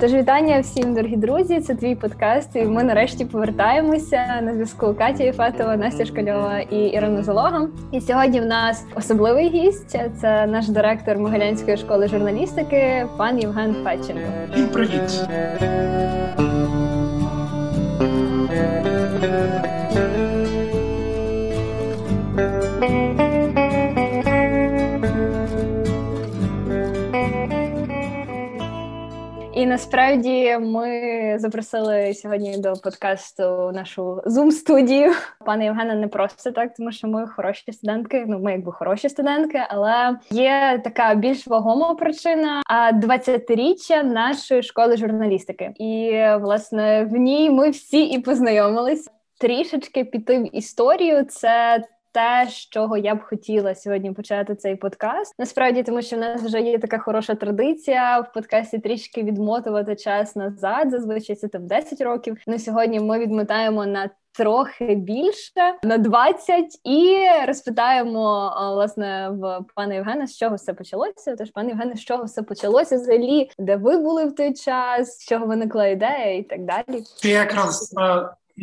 Тож вітання всім, дорогі друзі, це твій подкаст, і ми нарешті повертаємося. На зв'язку Катя Федченко, Настя Шкальова і Ірина Залога. І сьогодні в нас особливий гість, це наш директор Могилянської школи журналістики, пан Євген Федченко. І привіт! І насправді ми запросили сьогодні до подкасту нашу Zoom-студію пана Євгена не просто так, тому що ми хороші студентки, але є така більш вагома причина 20-річчя нашої школи журналістики. І, власне, в ній ми всі і познайомились. Трішечки піти в історію – це те, з чого я б хотіла сьогодні почати цей подкаст. Насправді, тому що в нас вже є така хороша традиція в подкасті трішки відмотувати час назад, зазвичай це там 10 років. Ну, сьогодні ми відмотаємо на трохи більше, на 20, і розпитаємо, власне, в пана Євгена, з чого все почалося. Тож, пане Євгене, з чого все почалося взагалі? Де ви були в той час? З чого виникла ідея і так далі? Я якраз...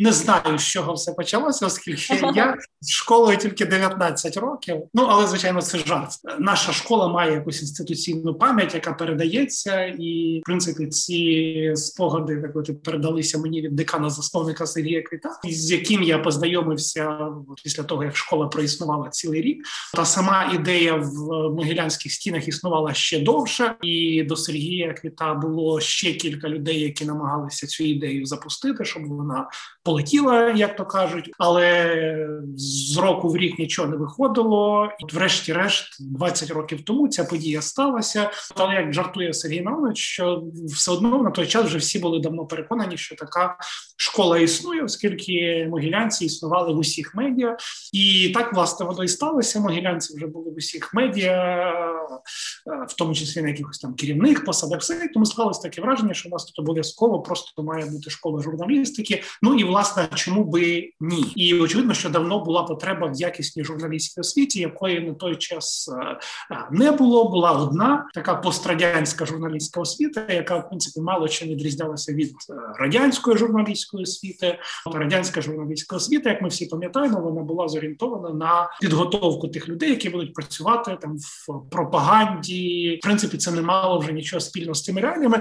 не знаю, з чого все почалося, оскільки я з школою тільки 19 років. Ну, але, звичайно, це жарт. Наша школа має якусь інституційну пам'ять, яка передається, і, в принципі, ці спогади так от, передалися мені від декана-засновника Сергія Квіта, з яким я познайомився після того, як школа проіснувала цілий рік. Та сама ідея в Могилянських стінах існувала ще довше, і до Сергія Квіта було ще кілька людей, які намагалися цю ідею запустити, щоб вона полетіла, як то кажуть, але з року в рік нічого не виходило. І врешті-решт, 20 років тому ця подія сталася. Але, як жартує Сергій Наронич, що все одно на той час вже всі були давно переконані, що така школа існує, оскільки могилянці існували в усіх медіа. І так, власне, воно і сталося. Могилянці вже були в усіх медіа, в тому числі на якихось там керівних посадах. Тому склалось таке враження, що у нас тут обов'язково просто має бути школа журналістики. Ну і, власне, чому би ні? І, очевидно, що давно була потреба в якісній журналістській освіті, якої на той час не було. Була одна така пострадянська журналістська освіта, яка, в принципі, мало чим відрізнялася від радянської журналістської освіти. Радянська журналістська освіта, як ми всі пам'ятаємо, вона була зорієнтована на підготовку тих людей, які будуть працювати там в пропаганді. В принципі, це не мало вже нічого спільного з тими реаліями,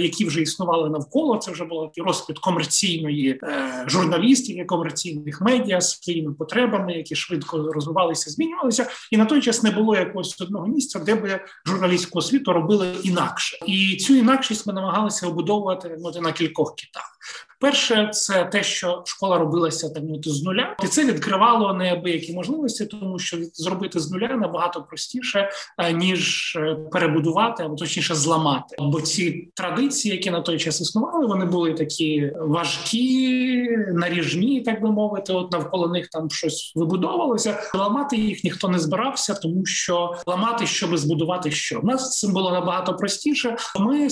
які вже існували навколо. Це вже була розквіт комерційної журналістики, комерційних медіа з своїми потребами, які швидко розвивалися, змінювалися. І на той час не було якогось одного місця, де би журналістську освіту робили інакше. І цю інакшість ми намагалися обудовувати на кількох китах. Перше, це те, що школа робилася з нуля. І це відкривало неабиякі можливості, тому що зробити з нуля набагато простіше, ніж перебудувати, або точніше зламати. Бо ці традиції, які на той час існували, вони були такі важкі, наріжні, так би мовити. От навколо них там щось вибудовувалося. Ламати їх ніхто не збирався, тому що ламати, щоб збудувати що. У нас це було набагато простіше. Ми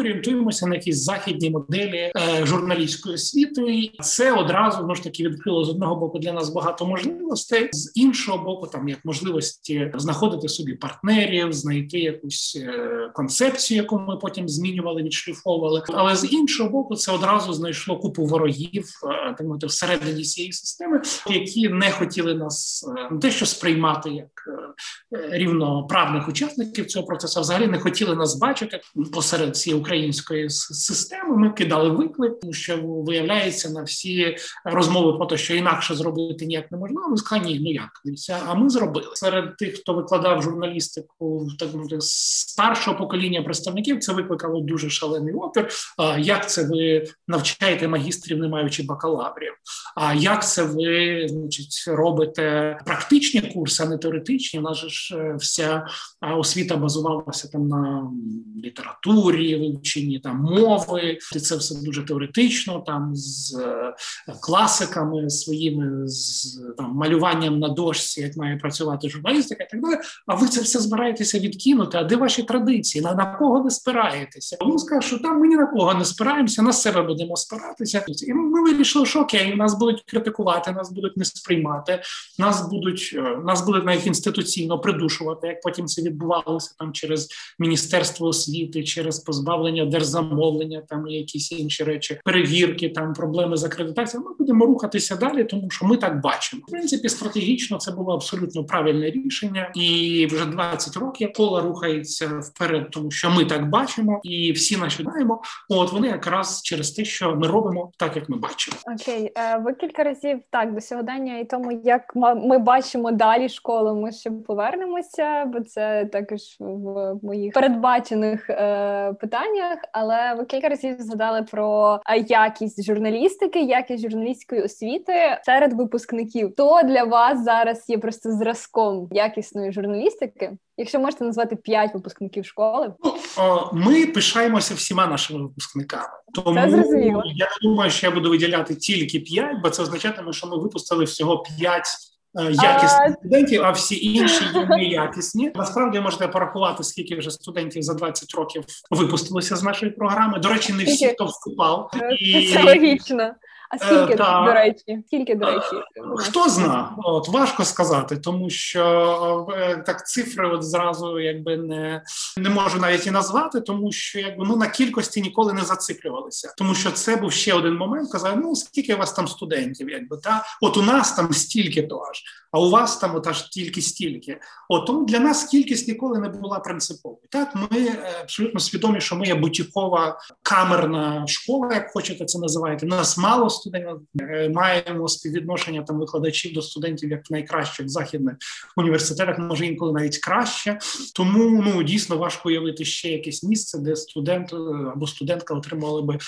орієнтуємося на якісь західні моделі журналістської освіти. Це одразу, ну ж таки, відкрило з одного боку для нас багато можливостей, з іншого боку, там, як можливості знаходити собі партнерів, знайти якусь концепцію, яку ми потім змінювали, відшліфовували. Але з іншого боку, це одразу знайшло купу ворогів, так мовити, всередині цієї системи, які не хотіли нас не те, що сприймати як рівноправних учасників цього процесу, а взагалі не хотіли нас бачити посеред цієї української системи. Ми кидали виклик, тому що виявляється на всі розмови про те, що інакше зробити ніяк неможливо, ми сказали, ні, ну як, а ми зробили. Серед тих, хто викладав журналістику, так мовити, старшого покоління представників, це викликало дуже шалений опір. Як це ви навчаєте магістрів, не маючи бакалаврів? А як це ви, значить, робите практичні курси, а не теоретичні? нас же ж вся освіта базувалася там на літературі, вивченні там мови. І це все дуже теоретично, там з класиками своїми, з там малюванням на дошці, як має працювати журналістика і так далі. А ви це все збираєтеся відкинути? А де ваші традиції? На кого ви спираєтеся? Він сказав, що там ми ні на кого не спираємося, на себе будемо спиратися. І ми вирішили, що окей, нас будуть критикувати, нас будуть не сприймати, нас будуть навіть інституційно придушувати, як потім це відбувалося там через Міністерство освіти, через позбавлення держзамовлення, там якісь інші речі, перевірки, там проблеми з акредитацією. Ми будемо рухатися далі, тому що ми так бачимо. В принципі, стратегічно це було абсолютно правильне рішення, і вже 20 років школа рухається вперед, тому що ми так бачимо, і всі наші знаємо. От вони якраз через те, що ми робимо так, як ми бачимо. Окей, ви кілька разів так до сьогодення і тому, як ми бачимо далі школу, ми ще повернемося, бо це також в моїх передбачених питаннях. Але ви кілька разів згадали про якість журналістики, якість журналістської освіти серед випускників. То для вас зараз є просто зразком якісної журналістики? Якщо можете назвати 5 випускників школи? Ми пишаємося всіма нашими випускниками. Тому я не думаю, що я буду виділяти тільки 5, бо це означатиме, що ми випустили всього 5 якісних студентів, а всі інші є неякісні. Насправді, можете порахувати, скільки вже студентів за 20 років випустилося з нашої програми. До речі, не всі, хто вступав. Це логічно. А скільки, до речі? Хто знає? От важко сказати, тому що так цифри от зразу якби не можу навіть і назвати, тому що якби на кількості ніколи не зациклювалися. Тому що це був ще один момент, казали, скільки у вас там студентів, якби, та? От у нас там стільки-то аж, а у вас там от аж тільки-стільки. От тому для нас кількість ніколи не була принциповою. Так, ми абсолютно свідомі, що ми є бутікова камерна школа, як хочете це називаєте. У нас мало студентів, маємо співвідношення там викладачів до студентів як в найкращих західних університетах, може інколи навіть краще. Тому дійсно важко уявити ще якесь місце, де студент або студентка отримали би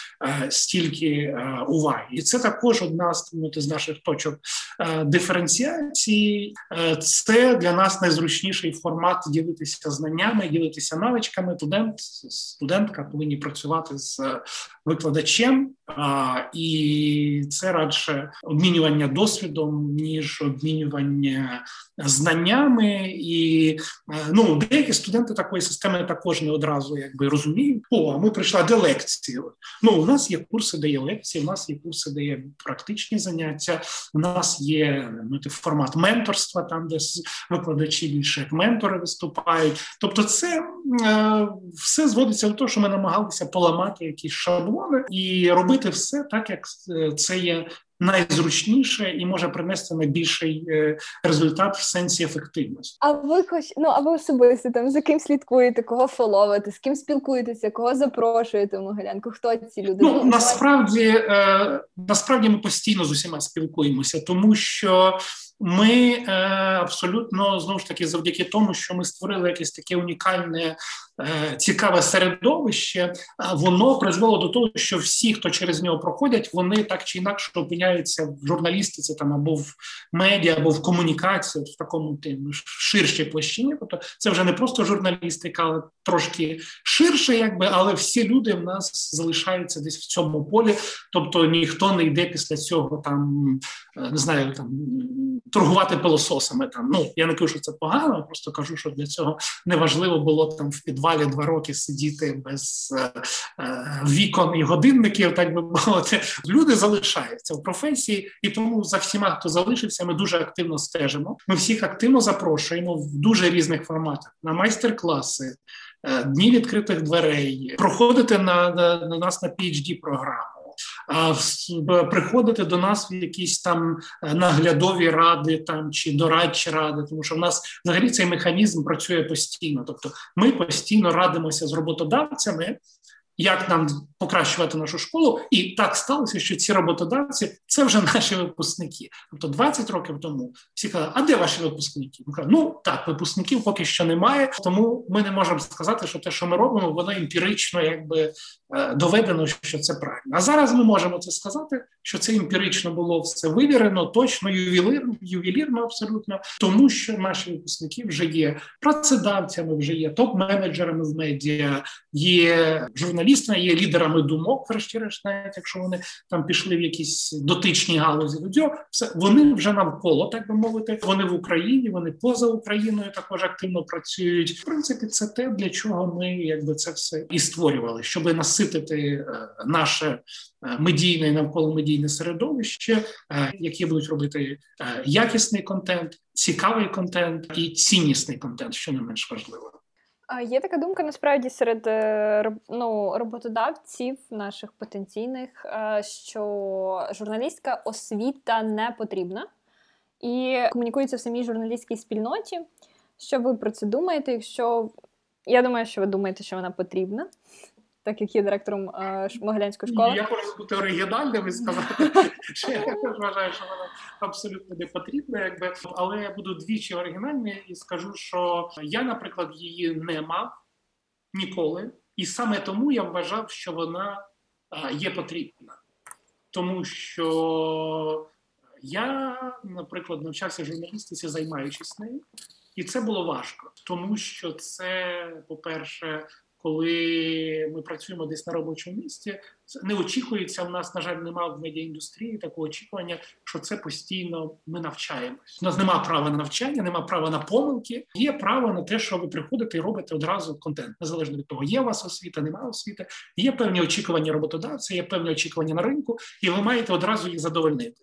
стільки уваги. І це також одна з наших точок диференціації. Це для нас найзручніший формат ділитися знаннями, ділитися навичками. Студентка повинні працювати з викладачем, і це радше обмінювання досвідом, ніж обмінювання знаннями. І деякі студенти такої системи також не одразу якби розуміють. А ми прийшли до лекції. У нас є курси, де є лекції, у нас є курси, де є практичні заняття, у нас є формат менторства, там, де викладачі більше як ментори виступають. Тобто це все зводиться до того, що ми намагалися поламати якісь шаблони і робити все так, як це є найзручніше і може принести найбільший результат в сенсі ефективності. А ви а ви особисто там за ким слідкуєте, кого фоловите, з ким спілкуєтеся, кого запрошуєте в Могилянку? Хто ці люди? Насправді ми постійно з усіма спілкуємося, тому що ми абсолютно, знову ж таки, завдяки тому, що ми створили якесь таке унікальне, цікаве середовище, воно призвело до того, що всі, хто через нього проходять, вони так чи інакше опиняються в журналістиці там, або в медіа, або в комунікації, в такому ширшій площині. Тобто це вже не просто журналістика, але трошки ширше, якби, але всі люди в нас залишаються десь в цьому полі, тобто ніхто не йде після цього торгувати пилососами. Я не кажу, що це погано, просто кажу, що для цього неважливо було в підвалі 2 роки сидіти без вікон і годинників, так би мовити. Люди залишаються в професії, і тому за всіма, хто залишився, ми дуже активно стежимо. Ми всіх активно запрошуємо в дуже різних форматах на майстер-класи, дні відкритих дверей, проходити на нас на PhD-програму, приходити до нас в якісь там наглядові ради там, чи дорадчі ради, тому що в нас взагалі цей механізм працює постійно. Тобто ми постійно радимося з роботодавцями, як нам покращувати нашу школу. І так сталося, що ці роботодавці – це вже наші випускники. Тобто 20 років тому всі казали, а де ваші випускники? Ми казали, ну так, випускників поки що немає, тому ми не можемо сказати, що те, що ми робимо, воно емпірично якби доведено, що це правильно. А зараз ми можемо це сказати, що це емпірично було все вивірено, точно, ювелірно абсолютно, тому що наші випускники вже є працедавцями, вже є топ-менеджерами в медіа, є журналістами, є лідерами думок, врешті-решт, навіть якщо вони там пішли в якісь дотичні галузі. Вони вже навколо, так би мовити, вони в Україні, вони поза Україною також активно працюють. В принципі, це те, для чого ми якби це все і створювали, щоби наситити наше медійне і навколомедійне середовище, які будуть робити якісний контент, цікавий контент і ціннісний контент, що не менш важливо. Є така думка, насправді, серед роботодавців наших потенційних, що журналістська освіта не потрібна і комунікується в самій журналістській спільноті. Що ви про це думаєте? Я думаю, що ви думаєте, що вона потрібна, так як є директором Могилянської школи. Я хочу бути оригінальним і сказати, що я теж вважаю, що вона абсолютно не потрібна, якби. Але я буду двічі оригінальний і скажу, що я, наприклад, її не мав ніколи. І саме тому я вважав, що вона є потрібна. Тому що я, наприклад, навчався журналістиці, займаючись нею. І це було важко, тому що це, по-перше, коли ми працюємо десь на робочому місці, не очікується, у нас, на жаль, немає в медіаіндустрії такого очікування, що це постійно ми навчаємось. У нас немає права на навчання, немає права на помилки, є право на те, що ви приходите і робите одразу контент. Незалежно від того, є у вас освіта, немає освіти, є певні очікування роботодавця, є певні очікування на ринку, і ви маєте одразу їх задовольнити.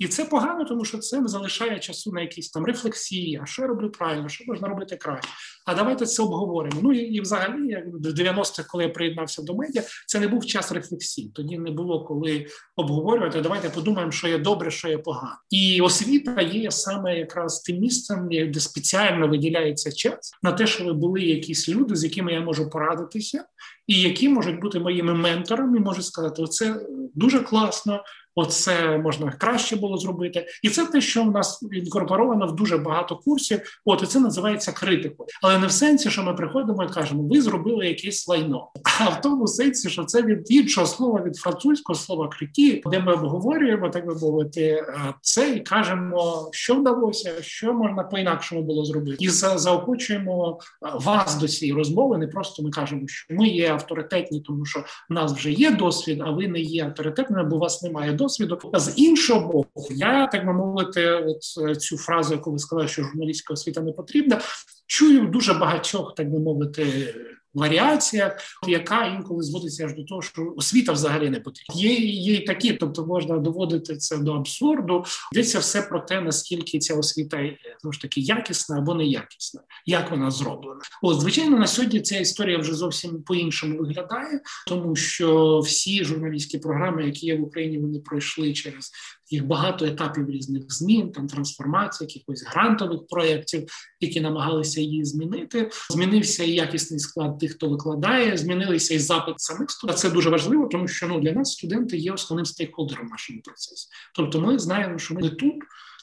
І це погано, тому що це не залишає часу на якісь там рефлексії, а що я роблю правильно, що можна робити краще, а давайте це обговоримо. Ну і взагалі, як в 90-х, коли я приєднався до медіа, це не був час рефлексії. Тоді не було коли обговорювати, давайте подумаємо, що є добре, що є погано. І освіта є саме якраз тим місцем, де спеціально виділяється час на те, щоб були якісь люди, з якими я можу порадитися, і які можуть бути моїми менторами, можуть сказати, оце дуже класно, оце можна краще було зробити. І це те, що в нас інкорпоровано в дуже багато курсів. І це називається критикою. Але не в сенсі, що ми приходимо і кажемо, ви зробили якесь лайно. А в тому сенсі, що це від іншого слова, від французького слова критики, де ми обговорюємо, так би мовити, це і кажемо, що вдалося, що можна по-інакшому було зробити. І заохочуємо вас до цієї розмови. Не просто ми кажемо, що ми є авторитетні, тому що в нас вже є досвід, а ви не є авторитетними, бо у вас немає досвіду. А з іншого боку, я, так би мовити, от цю фразу, яку ви сказали, що журналістська освіта не потрібна, чую дуже багатьох, так би мовити, варіація, яка інколи зводиться аж до того, що освіта взагалі не потрібна. Є і такі, тобто можна доводити це до абсурду. Йдеться все про те, наскільки ця освіта є, тому ж таки, якісна або неякісна, як вона зроблена. От, звичайно, на сьогодні ця історія вже зовсім по-іншому виглядає, тому що всі журналістські програми, які є в Україні, вони пройшли через їх багато етапів різних змін, там трансформацій, якихось грантових проєктів, які намагалися її змінити. Змінився і якісний склад тих, хто викладає, змінилися і запит самих студентів. Це дуже важливо, тому що для нас студенти є основним стейкхолдером в нашому процесі. Тобто ми знаємо, що ми тут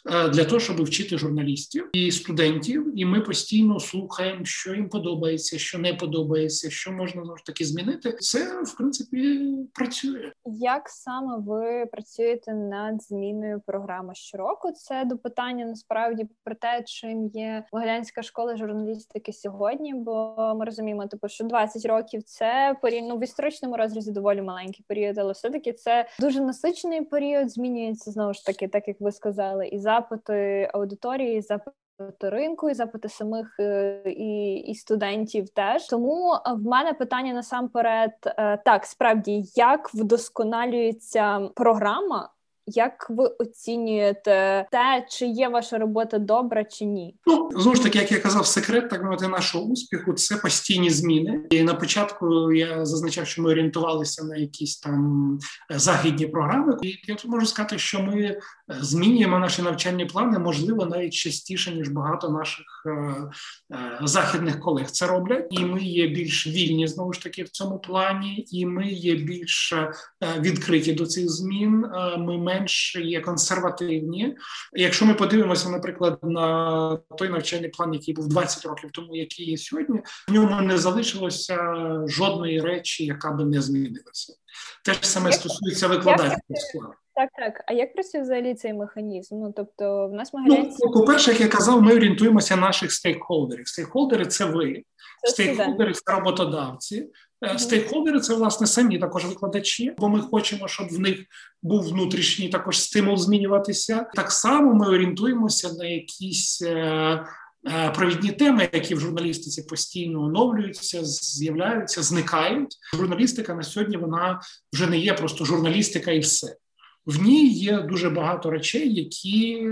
для того, щоб вчити журналістів і студентів, і ми постійно слухаємо, що їм подобається, що не подобається, що можна завжди таки змінити. Це, в принципі, працює. Як саме ви працюєте над зміною програми щороку? Це до питання, насправді, про те, чим є Могилянська школа журналістики сьогодні, бо ми розуміємо, що 20 років – це в історичному розрізі доволі маленький період, але все-таки це дуже насичений період, змінюється, знову ж таки, так як ви сказали, і запити аудиторії, запити ринку, і запити самих і студентів теж. Тому в мене питання насамперед, так, справді, як вдосконалюється програма Як ви оцінюєте те, чи є ваша робота добра, чи ні? Ну, знову ж таки, як я казав, секрет, так мовити, нашого успіху – це постійні зміни. І на початку я зазначав, що ми орієнтувалися на якісь там західні програми. І я тут можу сказати, що ми змінюємо наші навчальні плани, можливо, навіть частіше, ніж багато наших західних колег це роблять. І ми є більш вільні, знову ж таки, в цьому плані, і ми є більш відкриті до цих змін, ми менш є консервативні. Якщо ми подивимося, наприклад, на той навчальний план, який був 20 років тому, який є сьогодні, в ньому не залишилося жодної речі, яка би не змінилася. Те ж саме стосується викладацького складу. Так. А як працює взагалі цей механізм? Ну, тобто, в нас Могилянці... Ну, по-перше, як я казав, ми орієнтуємося наших стейкхолдерів. Стейкхолдери – це ви. Стейкхолдери – це роботодавці. Стейкхолдери – це, власне, самі також викладачі, бо ми хочемо, щоб в них був внутрішній також стимул змінюватися. Так само ми орієнтуємося на якісь... провідні теми, які в журналістиці постійно оновлюються, з'являються, зникають. Журналістика на сьогодні, вона вже не є просто журналістика і все. В ній є дуже багато речей, які,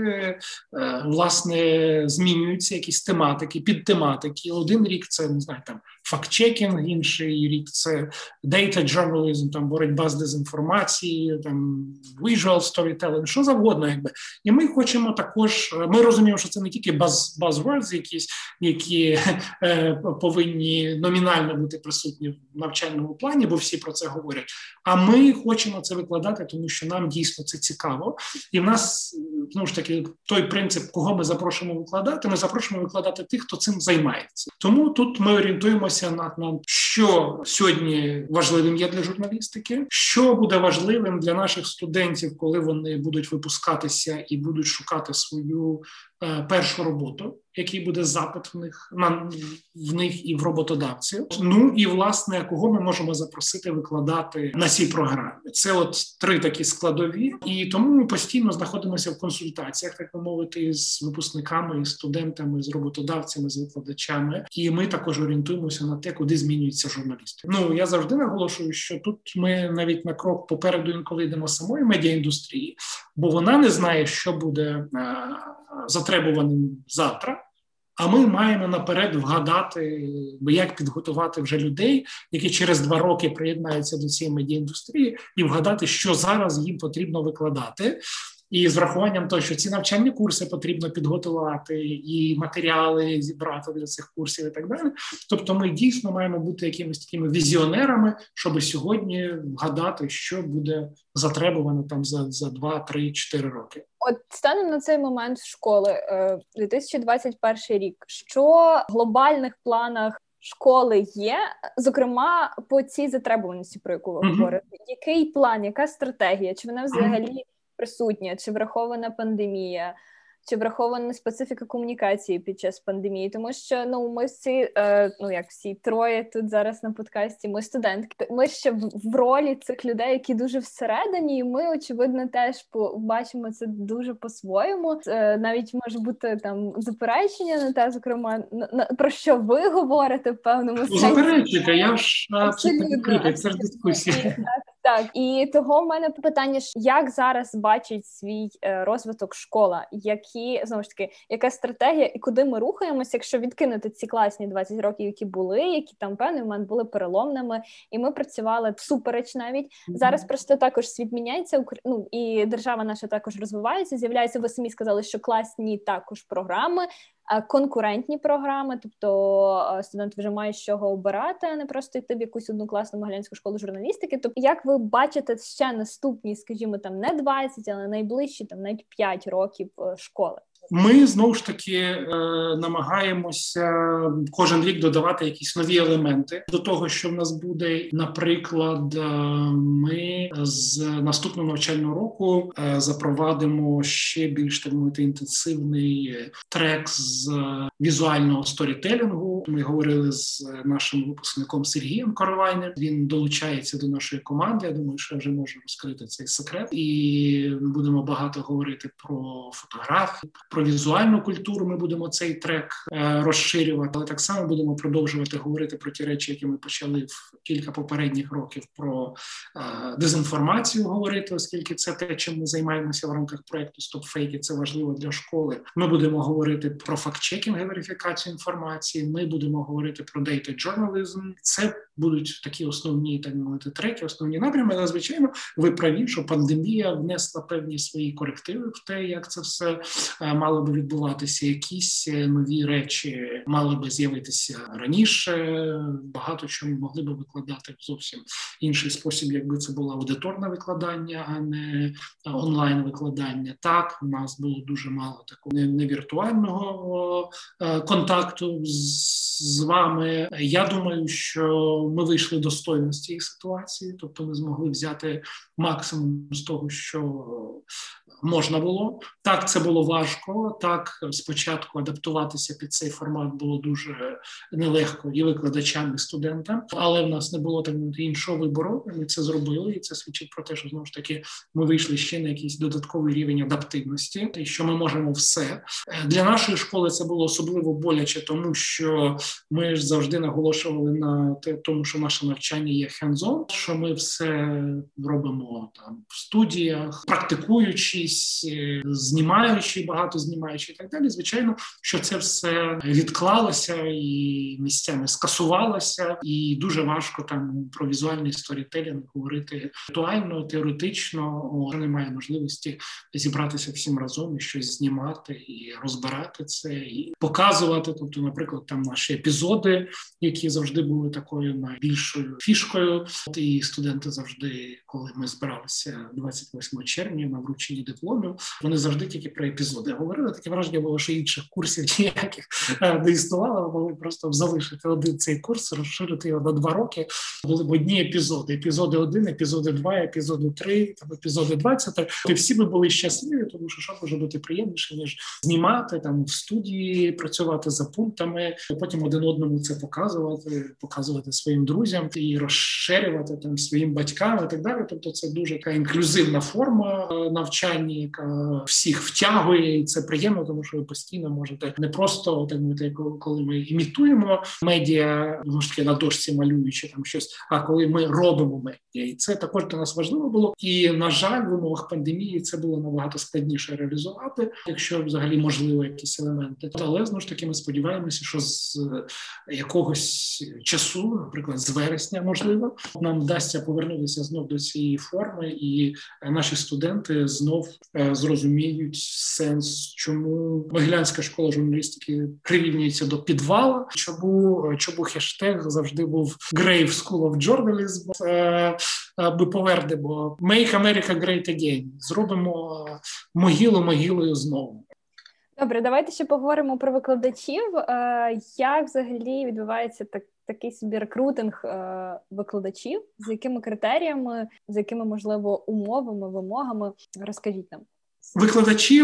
власне, змінюються, якісь тематики, підтематики. Один рік це, не знаю, там, фактчекінг, інший рік це data journalism, там, боротьба з дезінформацією, там, visual storytelling, що завгодно, якби. І ми хочемо також, ми розуміємо, що це не тільки buzzwords якісь, які повинні номінально бути присутні в навчальному плані, бо всі про це говорять, а ми хочемо це викладати, тому що нам дійсно це цікаво. І в нас, знову ж таки, той принцип, кого ми запрошуємо викладати тих, хто цим займається. Тому тут ми орієнтуємося на що сьогодні важливим є для журналістики, що буде важливим для наших студентів, коли вони будуть випускатися і будуть шукати свою першу роботу, який буде запит в них і в роботодавців. Ну і, власне, кого ми можемо запросити викладати на цій програмі. Це от три такі складові. І тому ми постійно знаходимося в консультаціях, так би мовити, з випускниками, з студентами, з роботодавцями, з викладачами. І ми також орієнтуємося на те, куди змінюється журналістика. Ну, я завжди наголошую, що тут ми навіть на крок попереду інколи йдемо самої медіаіндустрії, бо вона не знає, що буде затребуваним завтра, а ми маємо наперед вгадати, як підготувати вже людей, які через 2 роки приєднаються до цієї медіаіндустрії, і вгадати, що зараз їм потрібно викладати. І з врахуванням того, що ці навчальні курси потрібно підготувати, і матеріали зібрати для цих курсів і так далі. Тобто ми дійсно маємо бути якимись такими візіонерами, щоб сьогодні вгадати, що буде затребувано там за 2, 3, 4 роки. От станом на цей момент школи, 2021 рік, що в глобальних планах школи є, зокрема по цій затребуваності, про яку ви говорите? Який план, яка стратегія? Чи вона взагалі... присутня, чи врахована пандемія, чи врахована специфіка комунікації під час пандемії, тому що ми всі, як всі троє тут зараз на подкасті, ми студентки, ми ще в ролі цих людей, які дуже всередині, і ми, очевидно, теж бачимо це дуже по-своєму. Навіть може бути там заперечення на те, зокрема, про що ви говорите в певному сенсі. Заперечення, я ж абсолютно, це ж дискусія. Так, і того в мене питання, як зараз бачить свій розвиток школа, яка стратегія і куди ми рухаємось, якщо відкинути ці класні 20 років, які були, які там певний момент були переломними, і ми працювали всупереч навіть. Зараз просто також світ міняється, і держава наша також розвивається, з'являється, ви самі сказали, що класні також програми, конкурентні програми, тобто студент вже має з чого обирати, а не просто йти в якусь одну класну Могилянську школу журналістики. Тобто, як ви бачите ще наступні, скажімо, там не 20, але найближчі, там навіть 5 років школи? Ми, знову ж таки, намагаємося кожен рік додавати якісь нові елементи до того, що в нас буде. Наприклад, ми з наступного навчального року запровадимо ще більш, так мовити, інтенсивний трек з візуального сторітелінгу, року. Ми говорили з нашим випускником Сергієм Караваєвим. Він долучається до нашої команди. Я думаю, що я вже можу розкрити цей секрет. І будемо багато говорити про фотографії, про візуальну культуру. Ми будемо цей трек розширювати, але так само будемо продовжувати говорити про ті речі, які ми почали в кілька попередніх років, про дезінформацію говорити, оскільки це те, чим ми займаємося в рамках проекту Stop Fake, і це важливо для школи. Ми будемо говорити про фактчекінг і верифікацію інформації, ми будемо говорити про data journalism. Це будуть такі основні, так мовити, треки, основні напрями. Але, звичайно, ви праві, що пандемія внесла певні свої корективи в те, як це все мало би відбуватися. Якісь нові речі мали би з'явитися раніше, багато чому могли би викладати зовсім інший спосіб, якби це було аудиторне викладання, а не онлайн-викладання. Так, у нас було дуже мало такого невіртуального контакту з вами. Я думаю, що ми вийшли достойно з цієї ситуації, тобто ми змогли взяти максимум з того, що можна було. Так, це було важко, так, спочатку адаптуватися під цей формат було дуже нелегко і викладачам, і студентам, але в нас не було так іншого вибору, ми це зробили, і це свідчить про те, що, знову ж таки, ми вийшли ще на якийсь додатковий рівень адаптивності, і що ми можемо все. Для нашої школи це було особливо боляче, тому що ми ж завжди наголошували на тому, що наше навчання є hands-on, що ми все робимо там в студіях, практикуючись, знімаючи, багато знімаючи і так далі. Звичайно, що це все відклалося і місцями скасувалося, і дуже важко там про візуальний сторітелінг говорити актуально, теоретично, вже немає можливості зібратися всім разом і щось знімати, і розбирати це, і показувати. Тобто, наприклад, там наші епізоди, які завжди були такою найбільшою фішкою, і студенти завжди, коли ми збиралися 28 червня на врученні дипломів, вони завжди тільки про епізоди говорили. Таке враження було, що інших курсів ніяких не існувало, могли просто залишити один цей курс, розширити його на 2 роки. Були б одні епізоди. Епізоди 1, епізоди 2, епізоди 3, там, епізоди 20. І всі би були щасливі, тому що може бути приємніше, ніж знімати, там, в студії, працювати за пунктами, потім один одному це показувати своїм друзям і розширювати там своїм батькам і так далі. Тобто це дуже така інклюзивна форма навчання, яка всіх втягує, і це приємно, тому що ви постійно можете не просто, так мовити, коли ми імітуємо медіа, можливо, на дошці малюючи там щось, а коли ми робимо медіа. І це також для нас важливо було. І, на жаль, в умовах пандемії це було набагато складніше реалізувати, якщо взагалі можливо якісь елементи. Але, знову ж таки, ми сподіваємося, що з якогось часу, наприклад, з вересня, можливо, нам вдасться повернутися знов до цієї форми, і наші студенти знов зрозуміють сенс, чому Могилянська школа журналістики прирівнюється до підвала, чому хештег завжди був «Grave School of Journalism», аби повернемо «Make America Great Again», зробимо могилу могилою знову. Добре, давайте ще поговоримо про викладачів. Як взагалі відбувається такий собі рекрутинг викладачів? З якими критеріями, з якими, можливо, умовами, вимогами? Розкажіть нам. Викладачі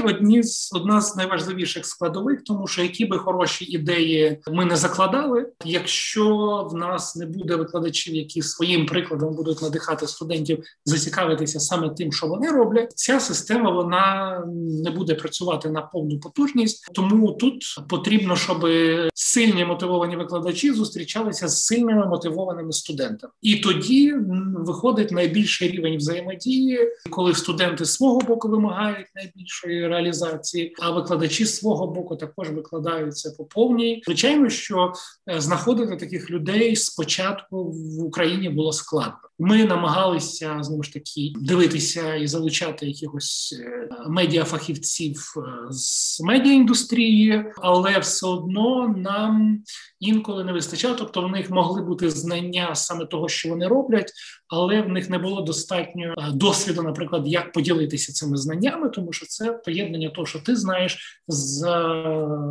одна з найважливіших складових, тому що які би хороші ідеї ми не закладали, якщо в нас не буде викладачів, які своїм прикладом будуть надихати студентів зацікавитися саме тим, що вони роблять, ця система, вона не буде працювати на повну потужність. Тому тут потрібно, щоб сильні мотивовані викладачі зустрічалися з сильними мотивованими студентами. І тоді виходить найбільший рівень взаємодії, коли студенти свого боку вимагають найбільшої реалізації, а викладачі з свого боку також викладаються по повній. Звичайно, що знаходити таких людей спочатку в Україні було складно. Ми намагалися, знову ж таки, дивитися і залучати якихось медіафахівців з медіаіндустрії, але все одно нам інколи не вистачало. Тобто в них могли бути знання саме того, що вони роблять, але в них не було достатньо досвіду, наприклад, як поділитися цими знаннями, тому що це поєднання того, що ти знаєш, з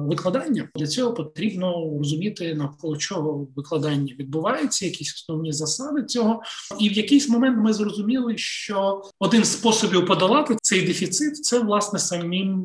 викладанням. Для цього потрібно розуміти, навколо чого викладання відбувається, якісь основні засади цього. І в якийсь момент ми зрозуміли, що один з способів подолати цей дефіцит – це, власне,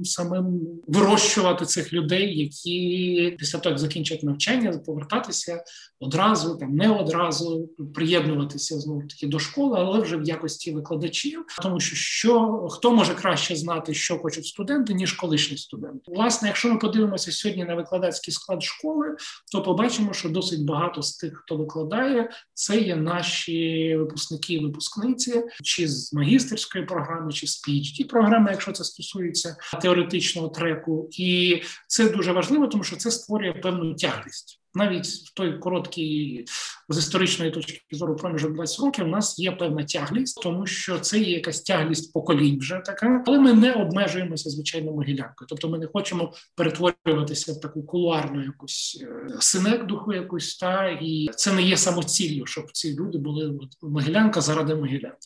самим вирощувати цих людей, які після того, як закінчать навчання, повертатися одразу, там, не одразу, приєднуватися знову-таки до школи, але вже в якості викладачів. Тому що, хто може краще знати, що хочуть студенти, ніж колишні студенти. Власне, якщо ми подивимося сьогодні на викладацький склад школи, то побачимо, що досить багато з тих, хто викладає, це є наші випускники і випускниці, чи з магістерської програми, чи з PhD програми, якщо це стосується теоретичного треку. І це дуже важливо, тому що це створює певну тяглість. Навіть в той короткий, з історичної точки зору, проміжок 20 років у нас є певна тяглість, тому що це є якась тяглість поколінь вже така. Але ми не обмежуємося, звичайно, Могилянкою. Тобто ми не хочемо перетворюватися в таку кулуарну якусь синекдуху якусь. І це не є самоціллю, щоб ці люди були Могилянка заради Могилянки.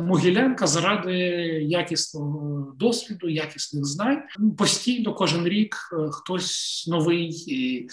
Могилянка заради якісного досвіду, якісних знань. Постійно кожен рік хтось новий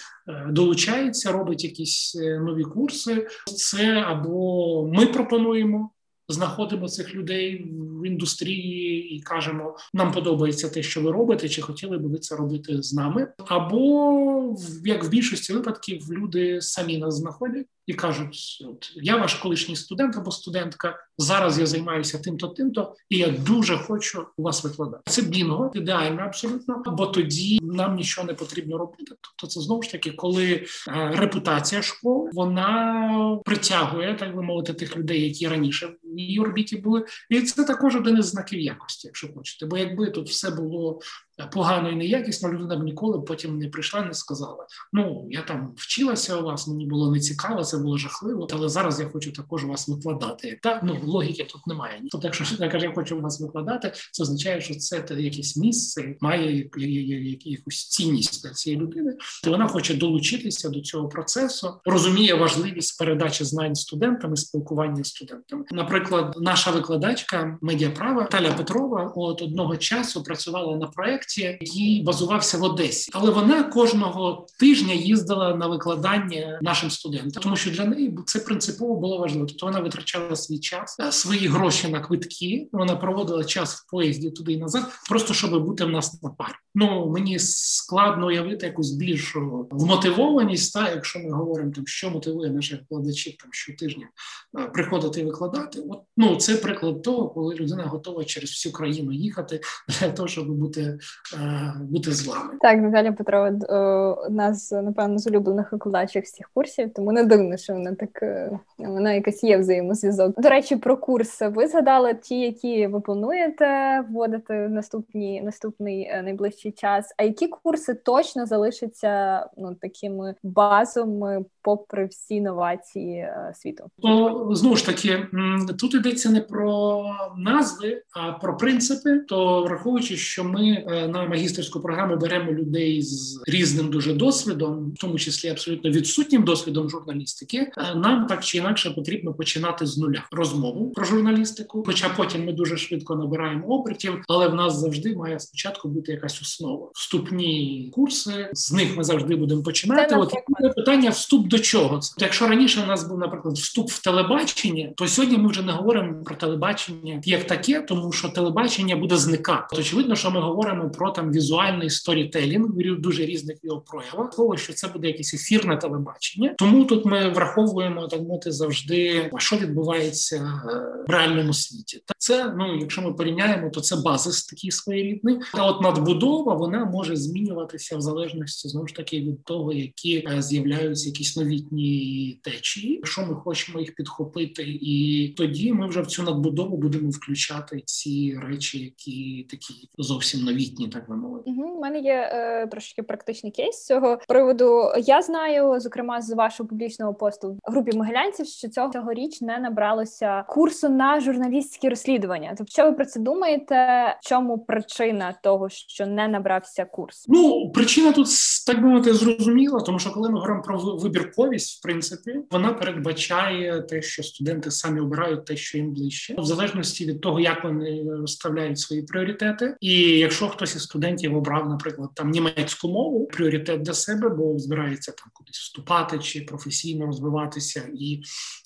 долучається, робить якісь нові курси. Це або ми пропонуємо, знаходимо цих людей в індустрії і кажемо, нам подобається те, що ви робите, чи хотіли б ви це робити з нами. Або, як в більшості випадків, люди самі нас знаходять і кажуть, от, я ваш колишній студент або студентка, зараз я займаюся тим-то, і я дуже хочу у вас викладати. Це бінго, ідеально абсолютно, бо тоді нам нічого не потрібно робити. Тобто це, знову ж таки, коли репутація школи, вона притягує, так би мовити, тих людей, які раніше в її орбіті були. І це також один із знаків якості, якщо хочете. Бо якби тут все було погано і неякісно, людина б ніколи потім не прийшла, не сказала, ну, я там вчилася у вас, мені було нецікаво, це було жахливо, але зараз я хочу також вас викладати. Так, ну, логіки тут немає. Тобто, якщо я кажу, я хочу вас викладати, це означає, що це якесь місце, має якусь цінність для цієї людини, то вона хоче долучитися до цього процесу, розуміє важливість передачі знань студентам і спілкування з студентами. Наприклад, наша викладачка медіаправа Таля Петрова от одного часу працювала на проєкт, який базувався в Одесі. Але вона кожного тижня їздила на викладання нашим студентам, тому що для неї це принципово було важливо. Тобто вона витрачала свій час, свої гроші на квитки, вона проводила час в поїзді туди і назад, просто щоб бути в нас на парі. Ну, мені складно уявити якусь більшу вмотивованість, та, якщо ми говоримо, там, що мотивує наших викладачів там, щотижня приходити і викладати. От, ну, це приклад того, коли людина готова через всю країну їхати для того, щоб бути з вами. Так, Наталя Петрова одна з, напевно, з улюблених викладачок з цих курсів, тому не дивно, що вона так, вона якась є взаємозв'язок. До речі, про курси. Ви згадали ті, які ви плануєте вводити в наступний найближчий час. А які курси точно залишаться такими базовими попри всі новації світу? Знову ж таки, тут йдеться не про назви, а про принципи. То враховуючи, що ми на магістерську програму беремо людей з різним дуже досвідом, в тому числі абсолютно відсутнім досвідом журналістики, нам так чи інакше потрібно починати з нуля розмову про журналістику, хоча потім ми дуже швидко набираємо обертів, але в нас завжди має спочатку бути якась основа. Вступні курси, з них ми завжди будемо починати. От питання, вступ до чого? Якщо раніше у нас був, наприклад, вступ в телебачення, то сьогодні ми вже не говоримо про телебачення як таке, тому що телебачення буде зникати. Очевидно, що ми говоримо про там візуальний сторітелінг, дуже різних його проявах, того, що це буде якесь ефірне телебачення. Тому тут ми враховуємо, так мовити, завжди, що відбувається в реальному світі. Та це, якщо ми порівняємо, то це базис такий своєрідний. Та от надбудова, вона може змінюватися в залежності, знову ж таки, від того, які з'являються якісь новітні течії, що ми хочемо їх підхопити. І тоді ми вже в цю надбудову будемо включати ці речі, які такі зовсім новітні. У мене є трошечки практичний кейс з цього приводу. Я знаю, зокрема, з вашого публічного посту в групі могилянців, що цьогоріч не набралося курсу на журналістські розслідування. Тобто, що ви про це думаєте? В чому причина того, що не набрався курс? Ну, причина тут, так би мовити, зрозуміла, тому що коли ми говоримо про вибірковість, в принципі, вона передбачає те, що студенти самі обирають те, що їм ближче, в залежності від того, як вони розставляють свої пріоритети. І якщо хтось із студентів обрав, наприклад, там німецьку мову, пріоритет для себе, бо збирається там кудись вступати чи професійно розвиватися, і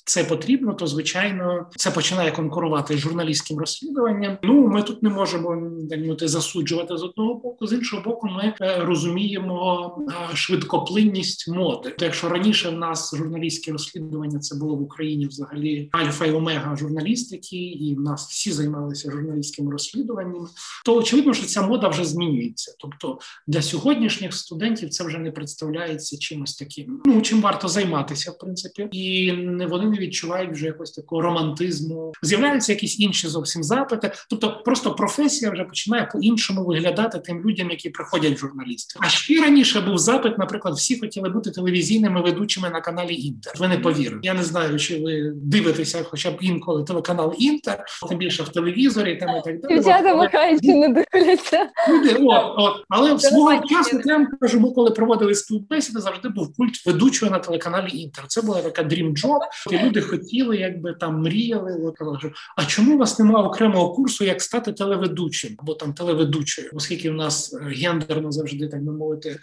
це потрібно, то, звичайно, це починає конкурувати з журналістським розслідуванням. Ну, ми тут не можемо, так мовити, засуджувати з одного боку, з іншого боку, ми розуміємо швидкоплинність моди. Якщо раніше в нас журналістське розслідування, це було в Україні взагалі альфа і омега журналістики, і в нас всі займалися журналістськими розслідуваннями, то очевидно, що ця мода вже змінюється. Тобто для сьогоднішніх студентів це вже не представляється чимось таким, ну, чим варто займатися, в принципі. І вони не відчувають вже якогось такого романтизму. З'являються якісь інші зовсім запити. Тобто просто професія вже починає по-іншому виглядати тим людям, які приходять журналісти. А ще раніше був запит, наприклад, всі хотіли бути телевізійними ведучими на каналі «Інтер». Ви не повірите. Я не знаю, чи ви дивитеся хоча б інколи телеканал «Інтер», тим більше в телевізорі, там і так далі. Дівчата махають, що не дивляться. Але в свого часу, я кажу, ми коли проводили співбесіди, завжди був культ ведучого на телеканалі «Інтер». Це була така дрім-джоб. І люди хотіли, якби там мріяли, казали, що а чому у вас немає окремого курсу, як стати телеведучим або там телеведучою, оскільки в нас гендерно завжди, так би мовити,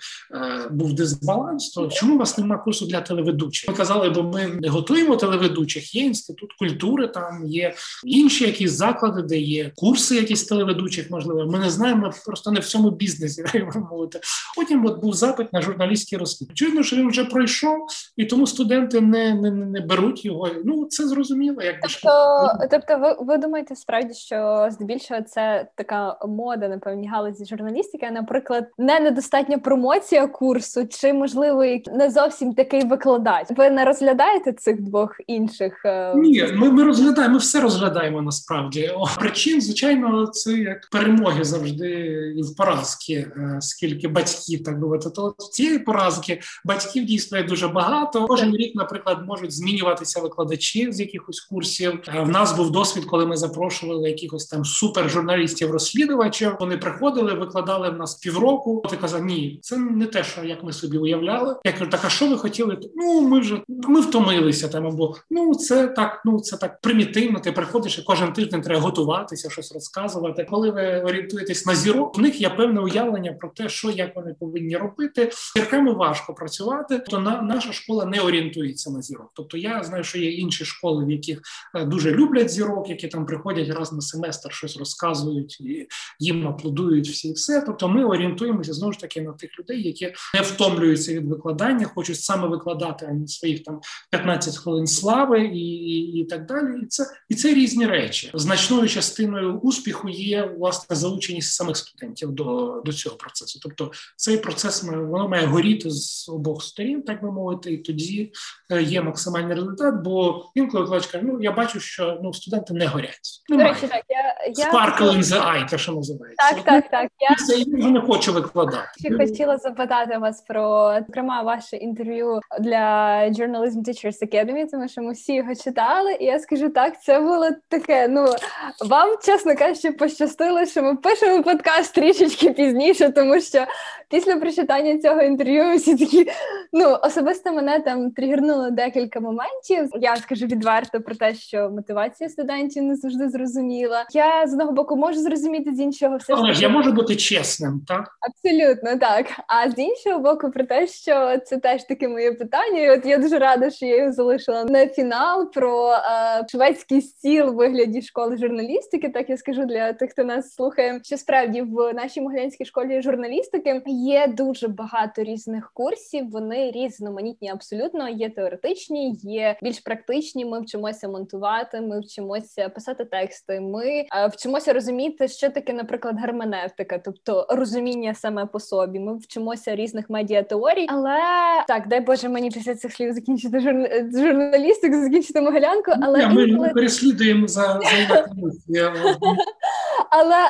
був дисбаланс, то чому у вас немає курсу для телеведучих? Ми казали, бо ми не готуємо телеведучих, є інститут культури, там є інші якісь заклади, де є курси якісь телеведучих, можливо, ми не знаємо, ми просто не в цьому бізнесі, як би мовити. Потім от був запит на журналістські розслідування. Чудно, що він вже пройшов, і тому студенти не беруть його. Ну, це зрозуміло. Якби тобто ви думаєте, справді, що здебільшого це така мода на певній галузі журналістики, наприклад, недостатня промоція курсу, чи, можливо, не зовсім такий викладач? Ви не розглядаєте цих двох інших? Ні, ми розглядаємо, ми все розглядаємо насправді. Причин, звичайно, це як перемоги завжди і в поразки. Скільки батьків, так говорити, то цієї поразки батьків дійсно є дуже багато. Кожен рік, наприклад, можуть змінюватися викладачі з якихось курсів. В нас був досвід, коли ми запрошували якихось там супержурналістів-розслідувачів. Вони приходили, викладали в нас півроку. Ти казав, ні, це не те, що як ми собі уявляли. Я кажу, так а що ви хотіли? Ну, ми втомилися там, або це так примітивно. Ти приходиш і кожен тиждень треба готуватися, щось розказувати. Коли ви орієнтуєтесь на зірок, в них є певне уявлення про те, що як вони повинні робити. Зірками важко працювати, то наша школа не орієнтується на зірок. Тобто я знаю, що є інші школи, в яких дуже люблять зірок, які там приходять раз на семестр, щось розказують, і їм аплодують всі і все. Тобто ми орієнтуємося, знову ж таки, на тих людей, які не втомлюються від викладання, хочуть саме викладати, а не своїх там 15 хвилин слави і так далі. І це різні речі. Значною частиною успіху є, власне, залученість самих студентів до цього процесу. Тобто цей процес, воно має горіти з обох сторін, так би мовити, і тоді є максимальний результат, бо інколи викладач каже, я бачу, що студенти не горять. Немає. До речі, так, Sparkle in the eye, те, що називається. Так. Я вже не хочу викладати. Я хотіла запитати вас про, зокрема, ваше інтерв'ю для Journalism Teachers Academy, тому що ми всі його читали, і я скажу так, це було таке, вам, чесно кажучи, пощастило, що ми пишемо подкаст трішечки пізніше, тому що після прочитання цього інтерв'ю всі такі, особисто мене там тригернуло декілька моментів. Я скажу відверто про те, що мотивація студентів не завжди зрозуміла. Я з одного боку можу зрозуміти, з іншого все. Але я можу бути чесним, так? Абсолютно, так. А з іншого боку про те, що це теж таке моє питання, і от я дуже рада, що я його залишила на фінал про шведський стіл у вигляді школи журналістики, так я скажу для тих, хто нас слухає, що справді в нашій Могилянській школі журналістики є дуже багато різних курсів, вони різноманітні абсолютно, є теоретичні, є більш практичні, ми вчимося монтувати, ми вчимося писати тексти, ми вчимося розуміти, що таке, наприклад, герменевтика, тобто розуміння саме по собі, ми вчимося різних медіатеорій, але так, дай Боже, мені після цих слів закінчити журналістику, закінчити Могилянку, але... Ми переслідуємо за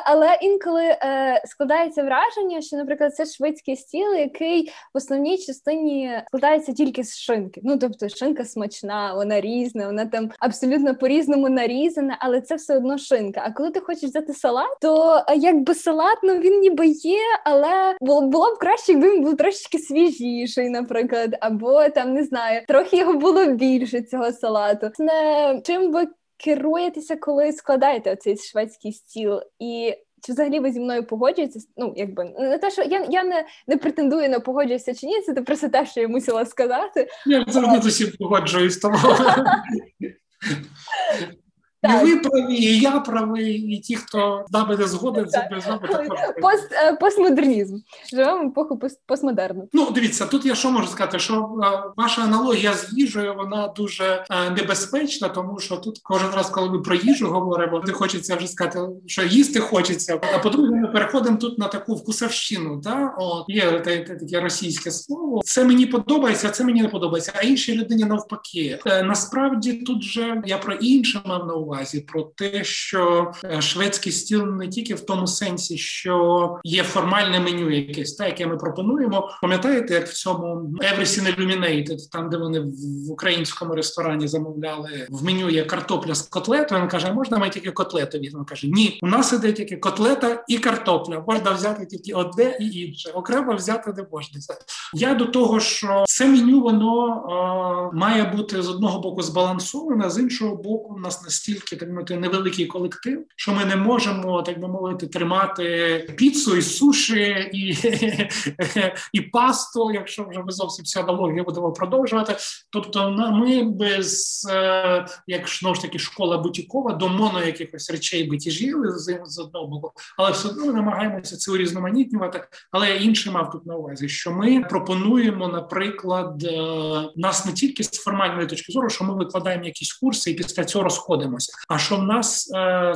Але інколи складається враження, що, наприклад, це шведський стіл, який в основній частині складається тільки з шинки. Тобто шинка смачна, вона різна, вона там абсолютно по-різному нарізана, але це все одно шинка. А коли ти хочеш взяти салат, то якби салат, він ніби є, але було б краще, якби він був трошечки свіжіший, наприклад, або там, не знаю, трохи його було більше цього салату. Чим ви керуєтеся, коли складаєте оцей шведський стіл? І Чи взагалі ви зі мною погоджуєтесь? Ну, якби не те, що я не претендую на погоджуюся чи ні, це просто те, що я мусила сказати. Я завжди з усім погоджуюсь з тобою. І ви праві, і я правий, і ті, хто з нами не згоден, з нами також. Постмодернізм. Живемо в епоху постмодерну. Ну, дивіться, тут я що можу сказати, що ваша аналогія з їжею, вона дуже небезпечна, тому що тут кожен раз, коли ми про їжу говоримо, не хочеться вже сказати, що їсти хочеться. А по-друге, ми переходимо тут на таку вкусовщину, да? От, є таке російське слово. Це мені подобається, а це мені не подобається, а іншій людині навпаки. Насправді тут же я про інше мав на увазі. Про те, що шведський стіл не тільки в тому сенсі, що є формальне меню якесь, та, яке ми пропонуємо. Пам'ятаєте, як в цьому Everything Illuminated, там, де вони в українському ресторані замовляли, в меню є картопля з котлетою, він каже, а можна ми тільки котлету? Він каже, ні, у нас іде тільки котлета і картопля, можна взяти тільки одне і інше, окремо взяти не можна. Я до того, що це меню, воно має бути з одного боку збалансоване, з іншого боку, у нас настільки невеликий колектив, що ми не можемо, так би мовити, тримати піцу і суші, і пасту, якщо вже ми зовсім всю аналогію будемо продовжувати. Тобто ми без, як знову ж таки, школа бутікова, до моно якихось речей битіжіли з одного боку, але все одно ми намагаємося це урізноманітнювати. Але я інше мав тут на увазі, що ми пропонуємо, наприклад, нас не тільки з формальної точки зору, що ми викладаємо якісь курси і після цього розходимося, а що в нас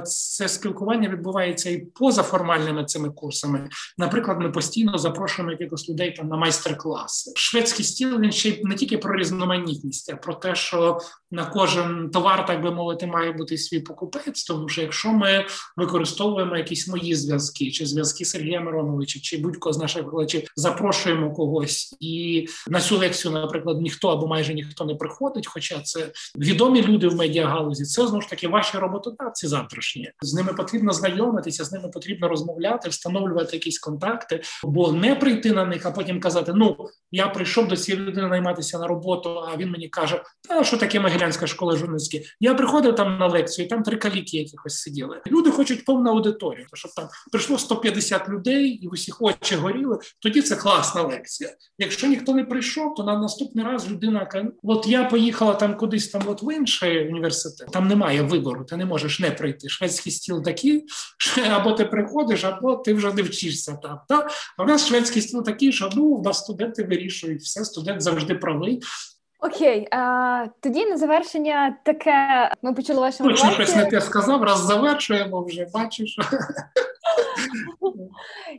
це спілкування відбувається і поза формальними цими курсами. Наприклад, ми постійно запрошуємо якихось людей там на майстер-класи. Шведський стіл, він ще не тільки про різноманітність, а про те, що на кожен товар, так би мовити, має бути свій покупець, тому що якщо ми використовуємо якісь мої зв'язки, чи зв'язки Сергія Мироновича, чи будь-кого з наших викладачів, запрошуємо когось, і на цю лекцію, наприклад, ніхто або майже ніхто не приходить, хоча це відомі люди в медіагалузі, це, знову ж таки, ваші роботодавці завтрашні. З ними потрібно знайомитися, з ними потрібно розмовляти, встановлювати якісь контакти, бо не прийти на них, а потім казати, ну, я прийшов до цієї людини найматися на роботу, а він мені каже, та що таке Могилянська школа журналістики? Я приходив там на лекцію, і там три каліки якихось сиділи. Люди хочуть повну аудиторію, щоб там прийшло 150 людей, і усіх очі горіли, тоді це класна лекція. Якщо ніхто не прийшов, то на наступний раз людина каже, от я поїхала там кудись там от в інший університет, там немає вибору, ти не можеш не прийти. Шведський стіл такий, або ти приходиш, або ти вже не вчишся там. Та? А в нас шведський стіл такий, що ну, в нас студенти вирішують все, студент завжди правий. Окей, тоді на завершення таке, ми почали вашу лекцію. Точно, щось не те сказав, раз завершуємо вже, бачиш.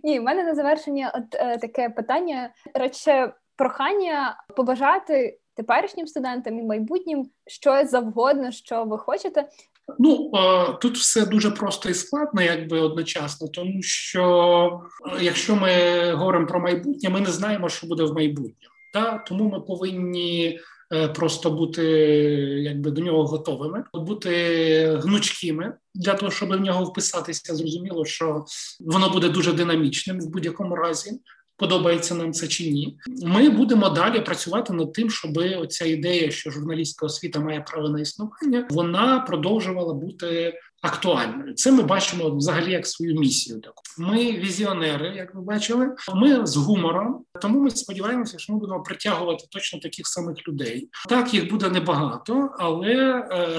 Ні, в мене на завершення от таке питання, радше прохання побажати теперішнім студентам і майбутнім, що завгодно, що ви хочете. Ну, тут все дуже просто і складно, якби одночасно, тому що якщо ми говоримо про майбутнє, ми не знаємо, що буде в майбутньому. Та? Тому ми повинні просто бути якби до нього готовими, бути гнучкими для того, щоб в нього вписатися. Зрозуміло, що воно буде дуже динамічним в будь-якому разі. Подобається нам це чи ні. Ми будемо далі працювати над тим, щоб оця ідея, що журналістська освіта має право на існування, вона продовжувала бути актуальною. Це ми бачимо взагалі як свою місію. Ми візіонери, як ви бачили, ми з гумором, тому ми сподіваємося, що ми будемо притягувати точно таких самих людей. Так, їх буде небагато, але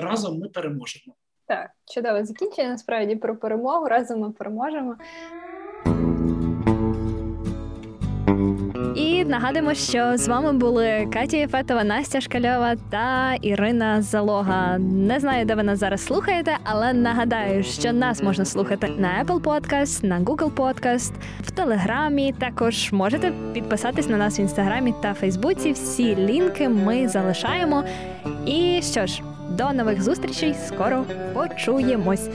разом ми переможемо. Так, чудове закінчення, насправді, про перемогу. Разом ми переможемо. І нагадуємо, що з вами були Катя Федченко, Настя Шкальова та Ірина Залога. Не знаю, де ви нас зараз слухаєте, але нагадаю, що нас можна слухати на Apple Podcast, на Google Podcast, в Телеграмі. Також можете підписатись на нас в Інстаграмі та Фейсбуці. Всі лінки ми залишаємо. І що ж, до нових зустрічей, скоро почуємось!